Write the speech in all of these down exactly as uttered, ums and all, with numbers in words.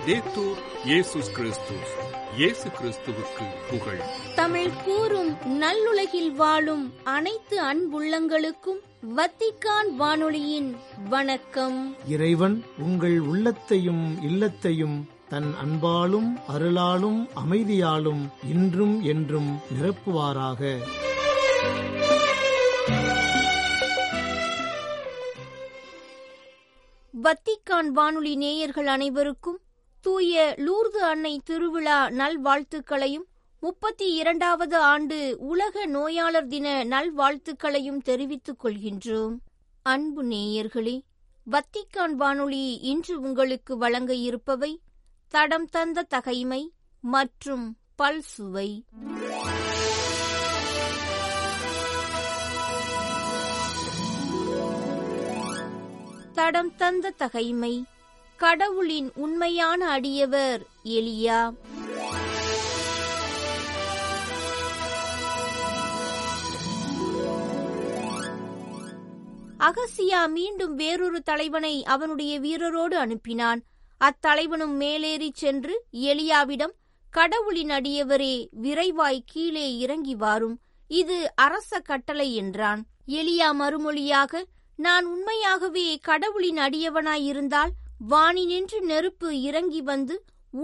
லௌதேத்தூர் இயேசு கிறிஸ்துஸ். இயேசு கிறிஸ்துவுக்கு புகழ். தமிழ் கூறும் நல்லுலகில் வாழும் அனைத்து அன்புள்ளங்களுக்கும் வத்திக்கான் வானொலியின் வணக்கம். இறைவன் உங்கள் உள்ளத்தையும் இல்லத்தையும் தன் அன்பாலும் அருளாலும் அமைதியாலும் இன்றும் என்றும் நிரப்புவாராக. வத்திக்கான் வானொலி நேயர்கள் அனைவருக்கும் தூய லூர்து அன்னை திருவிழா நல்வாழ்த்துக்களையும் முப்பத்தி இரண்டாவது ஆண்டு உலக நோயாளர் தின நல்வாழ்த்துக்களையும் தெரிவித்துக் கொள்கின்றோம். அன்பு நேயர்களே, வத்திக்கான் வானொலி இன்று உங்களுக்கு வழங்க இருப்பவை தடம் தந்த தகைமை மற்றும் பல்சுவை. தடம் தந்த தகைமை. கடவுளின் உண்மையான அடியவர் எலியா. அகசியா மீண்டும் வேறொரு தலைவனை அவனுடைய வீரரோடு அனுப்பினான். அத்தலைவனும் மேலேறி சென்று எலியாவிடம், கடவுளின் அடியவரே, விரைவாய் கீழே இறங்கி வாரும், இது அரச கட்டளை என்றான். எலியா மறுமொழியாக, நான் உண்மையாகவே கடவுளின் அடியவனாயிருந்தால் வானினின்று நெருப்பு இறங்கி வந்து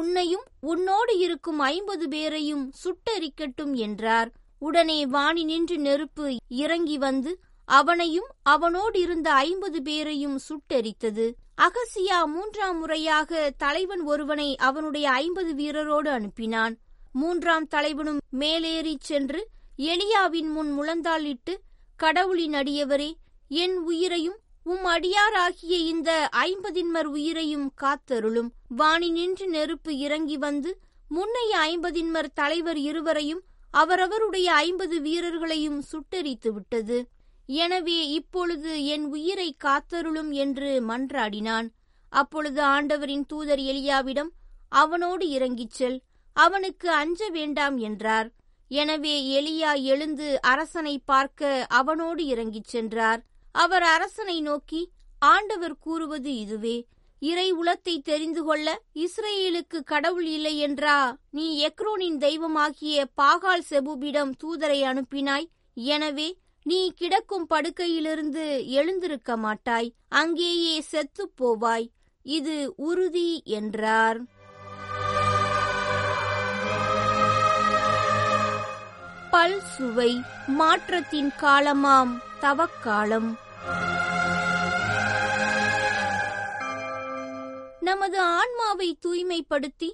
உன்னையும் உன்னோடு இருக்கும் ஐம்பது பேரையும் சுட்டெரிக்கட்டும் என்றார். உடனே வானினின்று நெருப்பு இறங்கி வந்து அவனையும் அவனோடு இருந்த ஐம்பது பேரையும் சுட்டெரித்தது. அகசியா மூன்றாம் முறையாக தலைவன் ஒருவனை அவனுடைய ஐம்பது வீரரோடு அனுப்பினான். மூன்றாம் தலைவனும் மேலேறி சென்று எலியாவின் முன் முழந்தாளிட்டு, கடவுளின் அடியவரே, என் உயிரையும் உம் அடியாராகிய இந்த ஐம்பதின்மர் உயிரையும் காத்தருளும். வானினின்று நெருப்பு இறங்கி வந்து முன்னைய ஐம்பதின்மர் தலைவர் இருவரையும் அவரவருடைய ஐம்பது வீரர்களையும் சுட்டெரித்து விட்டது. எனவே இப்பொழுது என் உயிரை காத்தருளும் என்று மன்றாடினான். அப்பொழுது ஆண்டவரின் தூதர் எலியாவிடம், அவனோடு இறங்கிச் செல், அவனுக்கு அஞ்ச வேண்டாம் என்றார். எனவே எலியா எழுந்து அரசனை பார்க்க அவனோடு இறங்கிச் சென்றார். அவர் அரசனை நோக்கி, ஆண்டவர் கூறுவது இதுவே, இறை உலத்தை தெரிந்து கொள்ள இஸ்ரேலுக்கு கடவுள் இல்லை என்றா? நீ எக்ரோனின் தெய்வமாகிய பாகால் செபூபிடம் தூதரை அனுப்பினாய். எனவே நீ கிடக்கும் படுக்கையிலிருந்து எழுந்திருக்க மாட்டாய், அங்கேயே செத்துப் போவாய், இது உறுதி என்றார். பல் சுவை. மாற்றத்தின் காலமாம் தவக்காலம். நமது ஆன்மாவை தூய்மைப்படுத்தி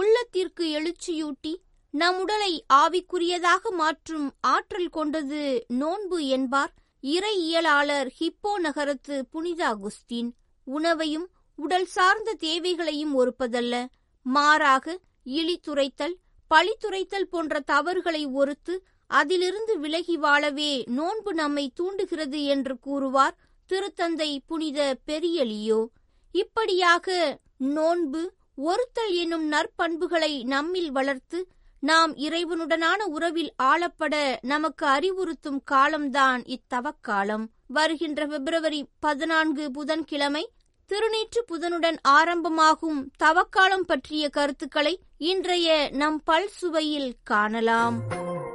உள்ளத்திற்கு எழுச்சியூட்டி நம் உடலை ஆவிக்குரியதாக மாற்றும் ஆற்றல் கொண்டது நோன்பு என்பார் இறை இயலாளர் ஹிப்போ நகரத்து புனித அகுஸ்தீன். உணவையும் உடல் சார்ந்த தேவைகளையும் ஒருப்பதல்ல, மாறாக இழித்துரைத்தல், பழித்துரைத்தல் போன்ற தவறுகளை ஒருத்து அதிலிருந்து விலகி வாழவே நோன்பு நம்மை தூண்டுகிறது என்று கூறுவார் திருத்தந்தை புனித பெரியலியோ. இப்படியாக நோன்பு, ஒருத்தல் என்னும் நற்பண்புகளை நம்மில் வளர்த்து நாம் இறைவனுடனான உறவில் ஆளப்பட நமக்கு அறிவுறுத்தும் காலம்தான் இத்தவக்காலம். வருகின்ற பிப்ரவரி பதினான்கு புதன்கிழமை திருநீற்று புதனுடன் ஆரம்பமாகும் தவக்காலம் பற்றிய கருத்துக்களை இன்றைய நம் பல் சுவையில் காணலாம்.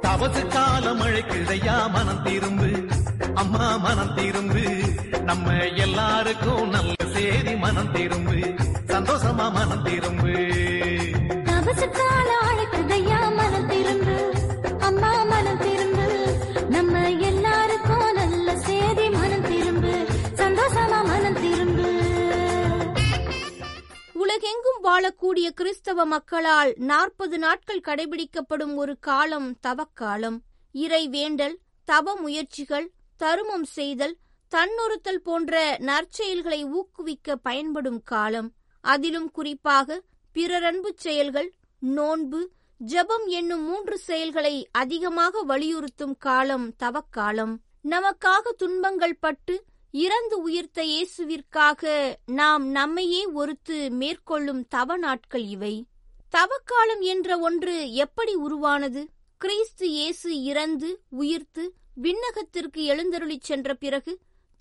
தவசு கால மழை கிழையா, மனம் திரும்பு அம்மா, மனம் திரும்பு, நம்ம எல்லாருக்கும் நல்ல சேரி, மனம் திரும்பு சந்தோஷமா, மனம் திரும்பு. தவசு கால மழை கிழையா, மனம் திரும்பு அம்மா, மனம் திரும்பு, நம்ம எல்லாருக்கும் நல்ல சேரி, மனம் திரும்பு சந்தோஷமா, மனம் திரும்பு. உலகெங்கும் வாழக்கூடிய கிறிஸ்தவ மக்களால் நாற்பது நாட்கள் கடைபிடிக்கப்படும் ஒரு காலம் தவக்காலம். இறை வேண்டல், தவ முயற்சிகள், தருமம் செய்தல், தன்னொருத்தல் போன்ற நற்செயல்களை ஊக்குவிக்க பயன்படும் காலம். அதிலும் குறிப்பாக பிறரன்பு செயல்கள், நோன்பு, ஜபம் என்னும் மூன்று செயல்களை அதிகமாக வலியுறுத்தும் காலம் தவக்காலம். நமக்காக துன்பங்கள் பட்டு இறந்து உயிர்த்த இயேசுவிற்காக நாம் நம்மையே ஒருத்து மேற்கொள்ளும் தவ நாட்கள் இவை. தவக்காலம் என்ற ஒன்று எப்படி உருவானது? கிறிஸ்து இயேசு இறந்து உயிர்த்து விண்ணகத்திற்கு எழுந்தருளிச் சென்ற பிறகு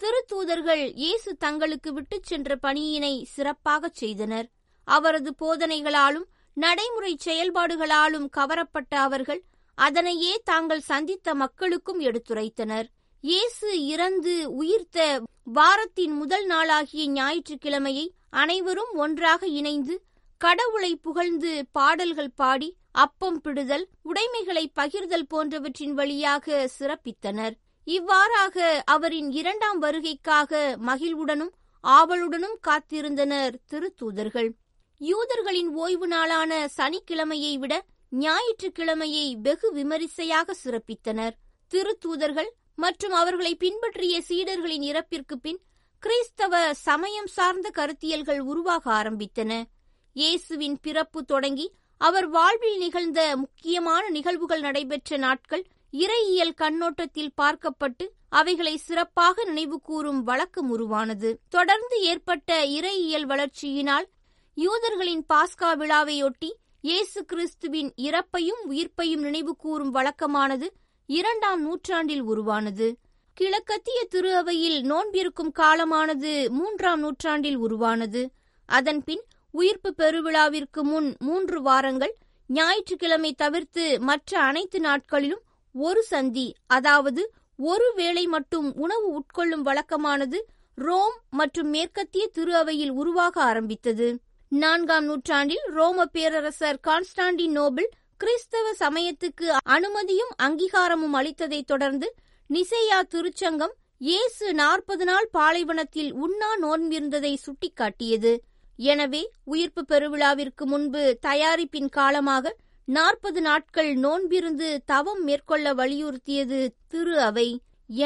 திருத்தூதர்கள் இயேசு தங்களுக்கு விட்டுச் சென்ற பணியினை சிறப்பாகச் செய்தனர். அவரது போதனைகளாலும் நடைமுறை செயல்பாடுகளாலும் கவரப்பட்ட அவர்கள் அதனையே தாங்கள் சந்தித்த மக்களுக்கும் எடுத்துரைத்தனர். இயேசு இறந்து உயிர்த்த வாரத்தின் முதல் நாளாகிய ஞாயிற்றுக்கிழமையை அனைவரும் ஒன்றாக இணைந்து கடவுளை புகழ்ந்து பாடல்கள் பாடி அப்பம் பிடுதல், உடைமைகளை பகிர்தல் போன்றவற்றின் வழியாக சிறப்பித்தனர். இவ்வாறாக அவரின் இரண்டாம் வருகைக்காக மகிழ்வுடனும் ஆவலுடனும் காத்திருந்தனர் திருத்தூதர்கள். யூதர்களின் ஓய்வு நாளான சனிக்கிழமையை விட ஞாயிற்றுக்கிழமையை வெகு விமரிசையாக சிறப்பித்தனர். திருத்தூதர்கள் மற்றும் அவர்களை பின்பற்றிய சீடர்களின் இறப்பிற்கு பின் கிறிஸ்தவ சமயம் சார்ந்த கருத்தியல்கள் உருவாக ஆரம்பித்தன. இயேசுவின் பிறப்பு தொடங்கி அவர் வாழ்வில் நிகழ்ந்த முக்கியமான நிகழ்வுகள் நடைபெற்ற நாட்கள் இறையியல் கண்ணோட்டத்தில் பார்க்கப்பட்டு அவைகளை சிறப்பாக நினைவுகூரும் வழக்கம் உருவானது. தொடர்ந்து ஏற்பட்ட இறையியல் வளர்ச்சியினால் யூதர்களின் பாஸ்கா விழாவையொட்டி இயேசு கிறிஸ்துவின் இறப்பையும் உயிர்ப்பையும் நினைவுகூரும் வழக்கமானது இரண்டாம் நூற்றாண்டில் உருவானது. கிழக்கத்திய திரு அவையில் நோன்பிருக்கும் காலமானது மூன்றாம் நூற்றாண்டில் உருவானது. அதன்பின் உயிர்ப்பு பெருவிழாவிற்கு முன் மூன்று வாரங்கள் ஞாயிற்றுக்கிழமை தவிர்த்து மற்ற அனைத்து நாட்களிலும் ஒரு சந்தி, அதாவது ஒரு வேளை மட்டும் உணவு உட்கொள்ளும் வழக்கமானது ரோம் மற்றும் மேற்கத்திய திரு அவையில் உருவாக ஆரம்பித்தது. நான்காம் நூற்றாண்டில் ரோம பேரரசர் கான்ஸ்டாண்டிநோபிள் கிறிஸ்தவ சமயத்துக்கு அனுமதியும் அங்கீகாரமும் அளித்ததை தொடர்ந்து நிசேயா திருச்சங்கம் இயேசு நாற்பது நாள் பாலைவனத்தில் உண்ணா நோன்பிருந்ததை சுட்டிக்காட்டியது. எனவே உயிர்ப்பு பெருவிழாவிற்கு முன்பு தயாரிப்பின் காலமாக நாற்பது நாட்கள் நோன்பிருந்து தவம் மேற்கொள்ள வலியுறுத்தியது திரு அவை.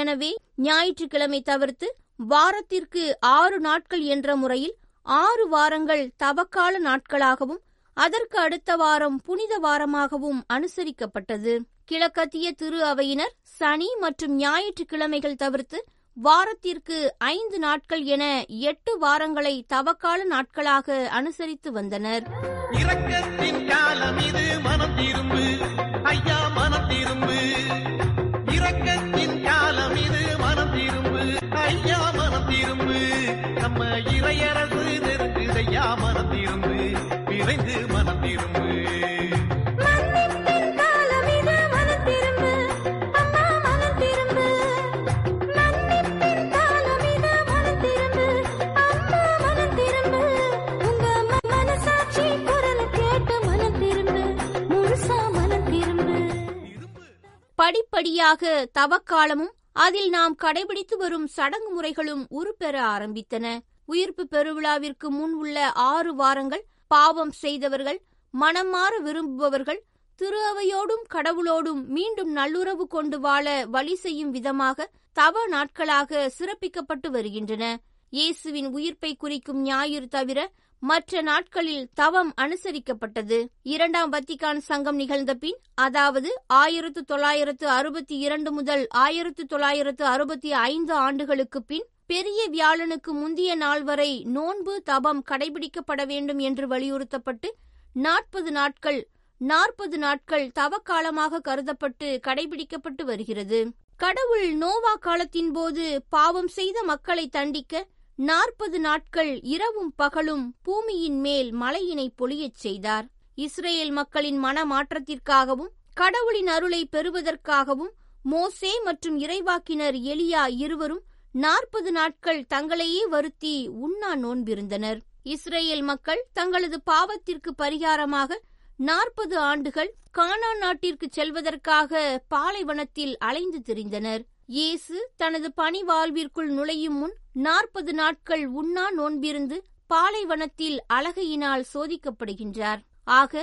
எனவே ஞாயிற்றுக்கிழமை தவிர்த்து வாரத்திற்கு ஆறு நாட்கள் என்ற முறையில் ஆறு வாரங்கள் தவக்கால நாட்களாகவும் அதற்கு அடுத்த வாரம் புனித வாரமாகவும் அனுசரிக்கப்பட்டது. கிழக்கத்திய திரு அவையினர் சனி மற்றும் ஞாயிற்றுக்கிழமைகள் தவிர்த்து வாரத்திற்கு ஐந்து நாட்கள் என எட்டு வாரங்களை தவக்கால நாட்களாக அனுசரித்து வந்தனர். இரக்கத்தின் காலம் இது, மனம் திரும்பு ஐயா, மனம் திரும்பு. இரக்கத்தின் காலம் இது, மனம் திரும்பு ஐயா, மனம் திரும்பு. நம்ம இறையரசு நெருங்குதையா, மனம் திரும்பு, விரைந்து மனம் திரும்பு. படிப்படியாக தவக்காலமும் அதில் நாம் கடைபிடித்து வரும் சடங்கு முறைகளும் உருப்பெற ஆரம்பித்தன. உயிர்ப்பு பெருவிழாவிற்கு முன் உள்ள ஆறு வாரங்கள் பாவம் செய்தவர்கள், மனம் மாற விரும்புபவர்கள், திரு அவையோடும் கடவுளோடும் மீண்டும் நல்லுறவு கொண்டு வாழ வழி செய்யும் விதமாக தவ நாட்களாக சிறப்பிக்கப்பட்டு வருகின்றன. இயேசுவின் உயிர்ப்பை குறிக்கும் ஞாயிறு தவிர மற்ற நாட்களில் தவம் அனுசரிக்கப்பட்டது. இரண்டாம் வத்திக்கான் சங்கம் நிகழ்ந்த பின், அதாவது ஆயிரத்து தொள்ளாயிரத்து அறுபத்தி இரண்டு முதல் ஆயிரத்து தொள்ளாயிரத்து அறுபத்தி ஐந்து ஆண்டுகளுக்கு பின், பெரிய வியாழனுக்கு முந்தைய நாள் வரை நோன்பு தபம் கடைபிடிக்கப்பட வேண்டும் என்று வலியுறுத்தப்பட்டு நாற்பது நாட்கள் நாற்பது நாட்கள் தவக்காலமாக கருதப்பட்டு கடைபிடிக்கப்பட்டு வருகிறது. கடவுள் நோவா காலத்தின் போது பாவம் செய்த மக்களை தண்டிக்க நாற்பது நாட்கள் இரவும் பகலும் பூமியின் மேல் மழையினை பொழியச் செய்தார். இஸ்ரேல் மக்களின் மனமாற்றத்திற்காகவும் கடவுளின் அருளை பெறுவதற்காகவும் மோசே மற்றும் இறைவாக்கினர் எலியா இருவரும் நாற்பது நாட்கள் தங்களையே வருத்தி உண்ணா நோன்பிருந்தனர். இஸ்ரேல் மக்கள் தங்களது பாவத்திற்கு பரிகாரமாக நாற்பது ஆண்டுகள் கானான் நாட்டிற்கு செல்வதற்காக பாலைவனத்தில் அலைந்து திரிந்தனர். இயேசு தனது பணி வாழ்விற்குள் நுழையும் முன் நாற்பது நாட்கள் உண்ணா நோன்பிருந்து பாலைவனத்தில் அழகையினால் சோதிக்கப்படுகின்றார். ஆக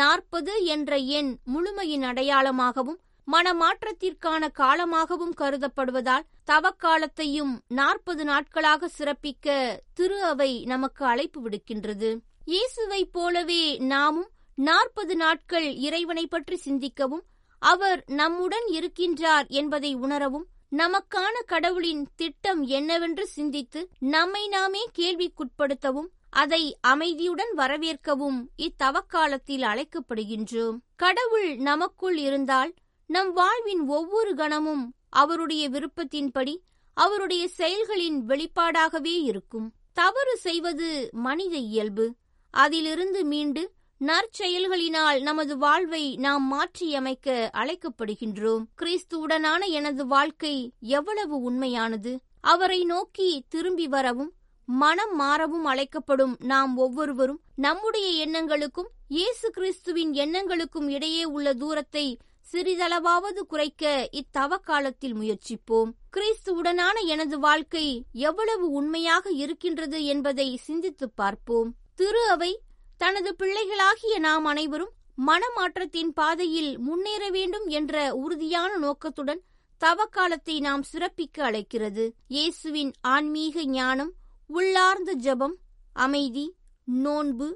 நாற்பது என்ற எண் முழுமையின் அடையாளமாகவும் மனமாற்றத்திற்கான காலமாகவும் கருதப்படுவதால் தவக்காலத்தையும் நாற்பது நாட்களாக சிறப்பிக்க திரு அவை நமக்கு அழைப்பு விடுக்கின்றது. இயேசுவைப் போலவே நாமும் நாற்பது நாட்கள் இறைவனை பற்றி சிந்திக்கவும், அவர் நம்முடன் இருக்கின்றார் என்பதை உணரவும், நமக்கான கடவுளின் திட்டம் என்னவென்று சிந்தித்து நம்மை நாமே கேள்விக்குட்படுத்தவும், அதை அமைதியுடன் வரவேற்கவும் இத்தவக்காலத்தில் அழைக்கப்படுகின்றோம். கடவுள் நமக்குள் இருந்தால் நம் வாழ்வின் ஒவ்வொரு கணமும் அவருடைய விருப்பத்தின்படி அவருடைய செயல்களின் வெளிப்பாடாகவே இருக்கும். தவறு செய்வது மனித இயல்பு. அதிலிருந்து மீண்டு நற்செயல்களினால் நமது வாழ்வை நாம் மாற்றியமைக்க அழைக்கப்படுகின்றோம். கிறிஸ்துவுடனான எனது வாழ்க்கை எவ்வளவு உண்மையானது? அவரை நோக்கி திரும்பி வரவும் மனம் மாறவும் அழைக்கப்படும் நாம் ஒவ்வொருவரும் நம்முடைய எண்ணங்களுக்கும் இயேசு கிறிஸ்துவின் எண்ணங்களுக்கும் இடையே உள்ள தூரத்தை சிறிதளவாவது குறைக்க இத்தவ காலத்தில் முயற்சிப்போம். கிறிஸ்துவுடனான எனது வாழ்க்கை எவ்வளவு உண்மையாக இருக்கின்றது என்பதை சிந்தித்து பார்ப்போம். திரு அவை தனது பிள்ளைகளாகிய நாம் அனைவரும் மனமாற்றத்தின் பாதையில் முன்னேற வேண்டும் என்ற உறுதியான நோக்கத்துடன் தவக்காலத்தை நாம் சிறப்பிக்க அழைக்கிறது. இயேசுவின் ஆன்மீக ஞானம், உள்ளார்ந்த ஜெபம், அமைதி, நோன்பு,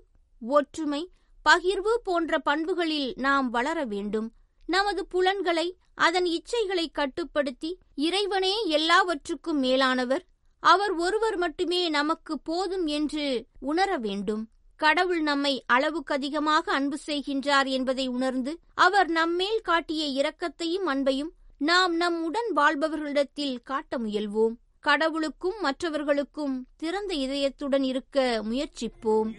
ஒற்றுமை, பகிர்வு போன்ற பண்புகளில் நாம் வளர வேண்டும். நமது புலன்களை அதன் இச்சைகளை கட்டுப்படுத்தி, இறைவனே எல்லாவற்றுக்கும் மேலானவர், அவர் ஒருவர் மட்டுமே நமக்கு போதும் என்று உணர வேண்டும். கடவுள் நம்மை அளவுக்கதிகமாக அன்பு செய்கின்றார் என்பதை உணர்ந்து அவர் நம்மேல் காட்டிய இரக்கத்தையும் அன்பையும் நாம் நம் உடன் வாழ்பவர்களிடத்தில் காட்ட முயல்வோம். கடவுளுக்கும் மற்றவர்களுக்கும் திறந்த இதயத்துடன் இருக்க முயற்சிப்போம்.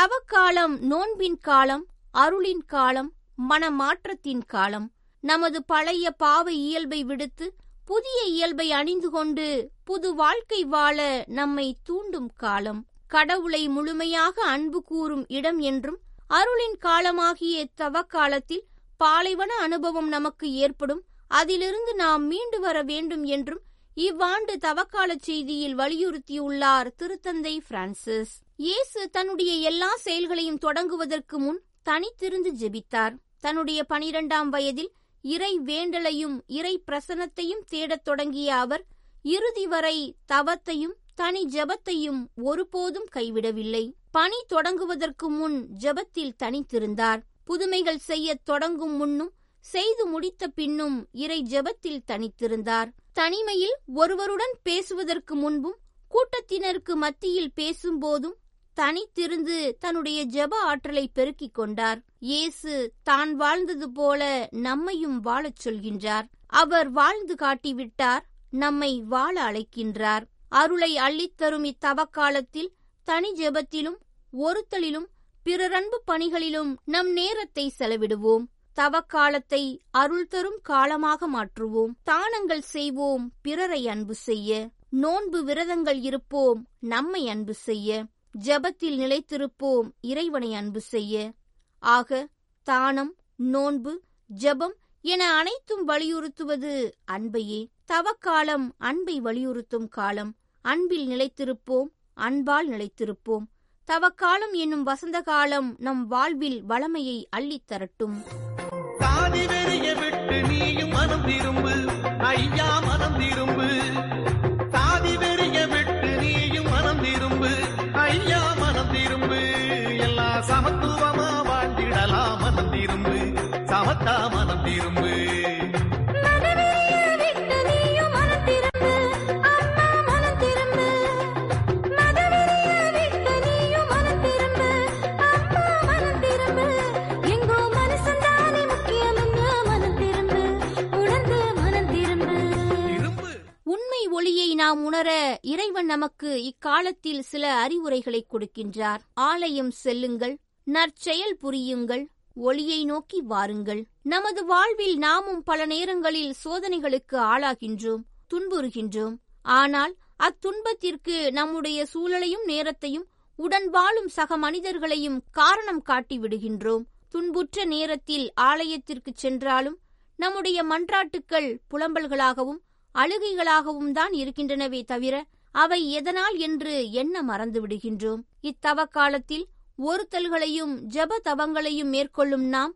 தவக்காலம், நோன்பின் காலம், அருளின் காலம், மனமாற்றத்தின் காலம். நமது பழைய பாவை இயல்பை விடுத்து புதிய இயல்பை அணிந்து கொண்டு புது வாழ்க்கை வாழ நம்மை தூண்டும் காலம். கடவுளை முழுமையாக அன்பு கூறும் இடம் என்றும் அருளின் காலமாகிய தவக்காலத்தில் பாலைவன அனுபவம் நமக்கு ஏற்படும், அதிலிருந்து நாம் மீண்டு வர வேண்டும் என்றும் இவ்வாண்டு தவக்கால செய்தியில் வலியுறுத்தியுள்ளார் திருத்தந்தை பிரான்சிஸ். இயேசு தன்னுடைய எல்லா செயல்களையும் தொடங்குவதற்கு முன் தனித்திருந்து ஜெபித்தார். தன்னுடைய பனிரெண்டாம் வயதில் இறை வேண்டலையும் இறை பிரசனத்தையும் தேடத் தொடங்கிய அவர் இறுதி வரை தவத்தையும் தனி ஜெபத்தையும் ஒருபோதும் கைவிடவில்லை. பணி தொடங்குவதற்கு முன் ஜெபத்தில் தனித்திருந்தார். புதுமைகள் செய்ய தொடங்கும் முன்னும் செய்து முடித்த பின்னும் இறை ஜெபத்தில் தனித்திருந்தார். தனிமையில் ஒருவருடன் பேசுவதற்கு முன்பும் கூட்டத்தினருக்கு மத்தியில் பேசும்போதும் தனித்திருந்து தன்னுடைய ஜெப ஆற்றலை பெருக்கிக் கொண்டார். இயேசு தான் வாழ்ந்தது போல நம்மையும் வாழச் சொல்கின்றார். அவர் வாழ்ந்து காட்டிவிட்டார், நம்மை வாழ அழைக்கின்றார். அருளை அள்ளித்தரும் இத்தவக்காலத்தில் தனி ஜெபத்திலும் ஒருத்தலிலும் பிறரன்பு பணிகளிலும் நம் நேரத்தை செலவிடுவோம். தவக்காலத்தை அருள் தரும் காலமாக மாற்றுவோம். தானங்கள் செய்வோம், பிறரை அன்பு செய்ய. நோன்பு விரதங்கள் இருப்போம், நம்மை அன்பு செய்ய. ஜெபத்தில் நிலைத்திருப்போம், இறைவனை அன்பு செய்ய. ஆக தானம், நோன்பு, ஜெபம் என அனைத்தும் வலியுறுத்துவது அன்பையே. தவக்காலம் அன்பை வலியுறுத்தும் காலம். அன்பில் நிலைத்திருப்போம், அன்பால் நிலைத்திருப்போம். தவக்காலம் என்னும் வசந்த காலம் நம் வாழ்வில் வளமையை அள்ளித் தரட்டும். நாம் உணர இறைவன் நமக்கு இக்காலத்தில் சில அறிவுரைகளை கொடுக்கின்றார். ஆலயம் செல்லுங்கள், நற்செயல் புரியுங்கள், ஒளியை நோக்கி வாருங்கள். நமது வாழ்வில் நாமும் பல நேரங்களில் சோதனைகளுக்கு ஆளாகின்றோம், துன்புறுகின்றோம். ஆனால் அத்துன்பத்திற்கு நம்முடைய சூழலையும் நேரத்தையும் உடன் வாழும் சக மனிதர்களையும் காரணம் காட்டி விடுகின்றோம். துன்புற்ற நேரத்தில் ஆலயத்திற்கு சென்றாலும் நம்முடைய மன்றாட்டுக்கள் புலம்பல்களாகவும் அழுகைகளாகவும் தான் இருக்கின்றனவே தவிர அவை எதனால் என்று எண்ண மறந்துவிடுகின்றோம். இத்தவ காலத்தில் ஒருத்தல்களையும் ஜப தவங்களையும் மேற்கொள்ளும் நாம்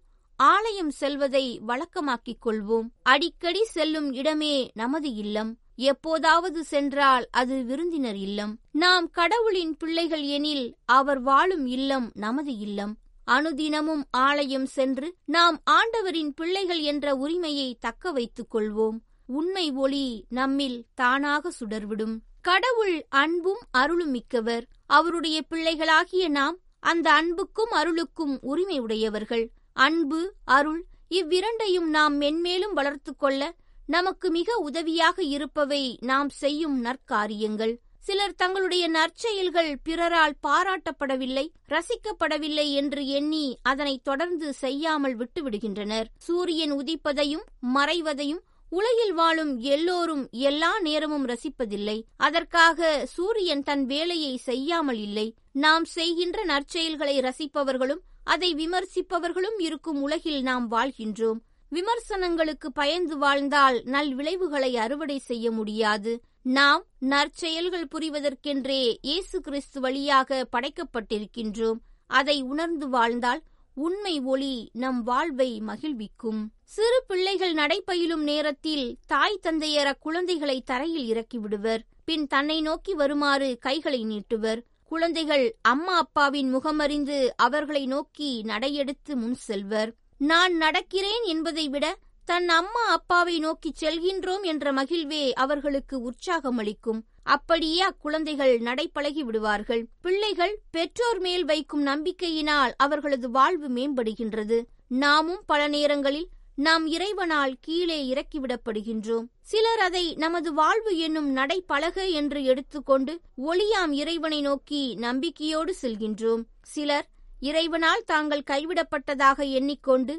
ஆலயம் செல்வதை வழக்கமாக்கிக் கொள்வோம். அடிக்கடி செல்லும் இடமே நமது இல்லம். எப்போதாவது சென்றால் அது விருந்தினர் இல்லம். நாம் கடவுளின் பிள்ளைகள் எனில் அவர் வாழும் இல்லம் நமது இல்லம். அனுதினமும் ஆலயம் சென்று நாம் ஆண்டவரின் பிள்ளைகள் என்ற உரிமையை தக்க வைத்துக் கொள்வோம். உண்மை ஒளி நம்மில் தானாக சுடர்விடும். கடவுள் அன்பும் அருளும் மிக்கவர். அவருடைய பிள்ளைகளாகிய நாம் அந்த அன்புக்கும் அருளுக்கும் உரிமை உடையவர்கள். அன்பு, அருள் இவ்விரண்டையும் நாம் மென்மேலும் வளர்த்து கொள்ள நமக்கு மிக உதவியாக இருப்பவை நாம் செய்யும் நற்காரியங்கள். சிலர் தங்களுடைய நற்செயல்கள் பிறரால் பாராட்டப்படவில்லை, ரசிக்கப்படவில்லை என்று எண்ணி அதனை தொடர்ந்து செய்யாமல் விட்டுவிடுகின்றனர். சூரியன் உதிப்பதையும் மறைவதையும் உலகில் வாழும் எல்லோரும் எல்லா நேரமும் ரசிப்பதில்லை. அதற்காக சூரியன் தன் வேலையை செய்யாமல் இல்லை. நாம் செய்கின்ற நற்செயல்களை ரசிப்பவர்களும் அதை விமர்சிப்பவர்களும் இருக்கும் உலகில் நாம் வாழ்கின்றோம். விமர்சனங்களுக்கு பயந்து வாழ்ந்தால் நல் விளைவுகளை அறுவடை செய்ய முடியாது. நாம் நற்செயல்கள் புரிவதற்கென்றே இயேசு கிறிஸ்து வழியாக படைக்கப்பட்டிருக்கின்றோம். அதை உணர்ந்து வாழ்ந்தால் உண்மை ஒளி நம் வாழ்வை மகிழ்விக்கும். சிறு பிள்ளைகள் நடைபயிலும் நேரத்தில் தாய் தந்தையர குழந்தைகளை தரையில் இறக்கிவிடுவர். பின் தன்னை நோக்கி வருமாறு கைகளை நீட்டுவர். குழந்தைகள் அம்மா அப்பாவின் முகமறிந்து அவர்களை நோக்கி நடையெடுத்து முன் செல்வர். நான் நடக்கிறேன் என்பதை விட தன் அம்மா அப்பாவை நோக்கி செல்கின்றோம் என்ற மகிழ்வே அவர்களுக்கு உற்சாகமளிக்கும். அப்படியே அக்குழந்தைகள் நடைபழகி விடுவார்கள். பிள்ளைகள் பெற்றோர் மேல் வைக்கும் நம்பிக்கையினால் அவர்களது வாழ்வு மேம்படுகின்றது. நாமும் பல நேரங்களில் நாம் இறைவனால் கீழே இறக்கிவிடப்படுகின்றோம். சிலர் அதை நமது வாழ்வு என்னும் நடைபழக என்று எடுத்துக்கொண்டு ஒளியாம் இறைவனை நோக்கி நம்பிக்கையோடு செல்கின்றோம். சிலர் இறைவனால் தாங்கள் கைவிடப்பட்டதாக எண்ணிக்கொண்டு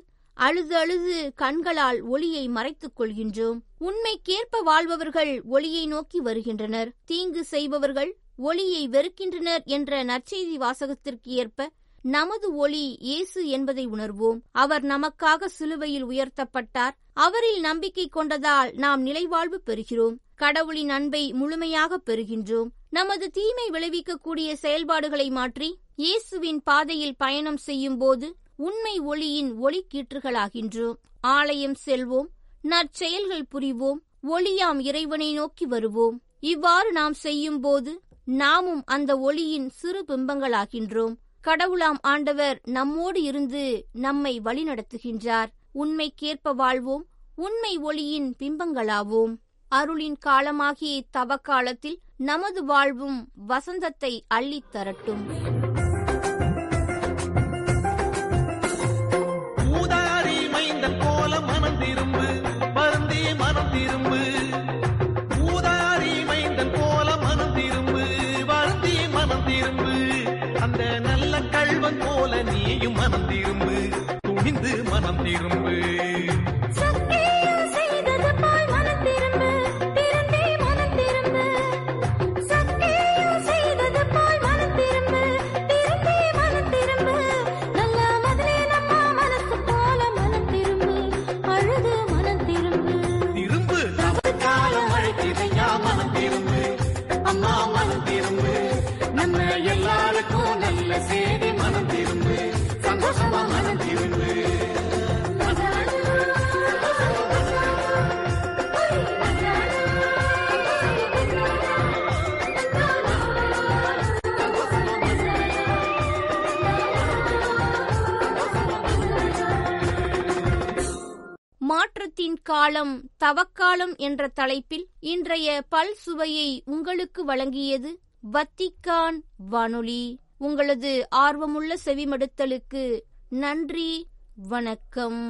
அழுது அழுது கண்களால் ஒளியை மறைத்துக் கொள்கின்றோம். உண்மைக்கேற்ப வாழ்பவர்கள் ஒளியை நோக்கி வருகின்றனர். தீங்கு செய்பவர்கள் ஒளியை வெறுக்கின்றனர் என்ற நற்செய்தி வாசகத்திற்கு ஏற்ப நமது ஒளி இயேசு என்பதை உணர்வோம். அவர் நமக்காக சிலுவையில் உயர்த்தப்பட்டார். அவரில் நம்பிக்கை கொண்டதால் நாம் நிலைவாழ்வு பெறுகிறோம். கடவுளின் அன்பை முழுமையாக பெறுகின்றோம். நமது தீமை விளைவிக்கக்கூடிய செயல்பாடுகளை மாற்றி இயேசுவின் பாதையில் பயணம் செய்யும் போது உண்மை ஒளியின் ஒளி கீற்றுகளாகின்றோம். ஆலயம் செல்வோம், நற்செயல்கள் புரிவோம், ஒளியாம் இறைவனை நோக்கி வருவோம். இவ்வாறு நாம் செய்யும் போது நாமும் அந்த ஒளியின் சிறு பிம்பங்களாகின்றோம். கடவுளாம் ஆண்டவர் நம்மோடு இருந்து நம்மை வழிநடத்துகின்றார். உண்மைக்கேற்ப வாழ்வோம், உண்மை ஒளியின் பிம்பங்களாவோம். அருளின் காலமாகிய தவ காலத்தில் நமது வாழ்வும் வசந்தத்தை அள்ளித் தரட்டும். மனம் திரும்பு, துணிந்து மனம் திரும்பு. மாற்றத்தின் காலம் தவக்காலம் என்ற தலைப்பில் இன்றைய பல் சுவையை உங்களுக்கு வழங்கியது வத்திக்கான் வானொலி. உங்களது ஆர்வமுள்ள செவிமடுத்தலுக்கு நன்றி. வணக்கம்.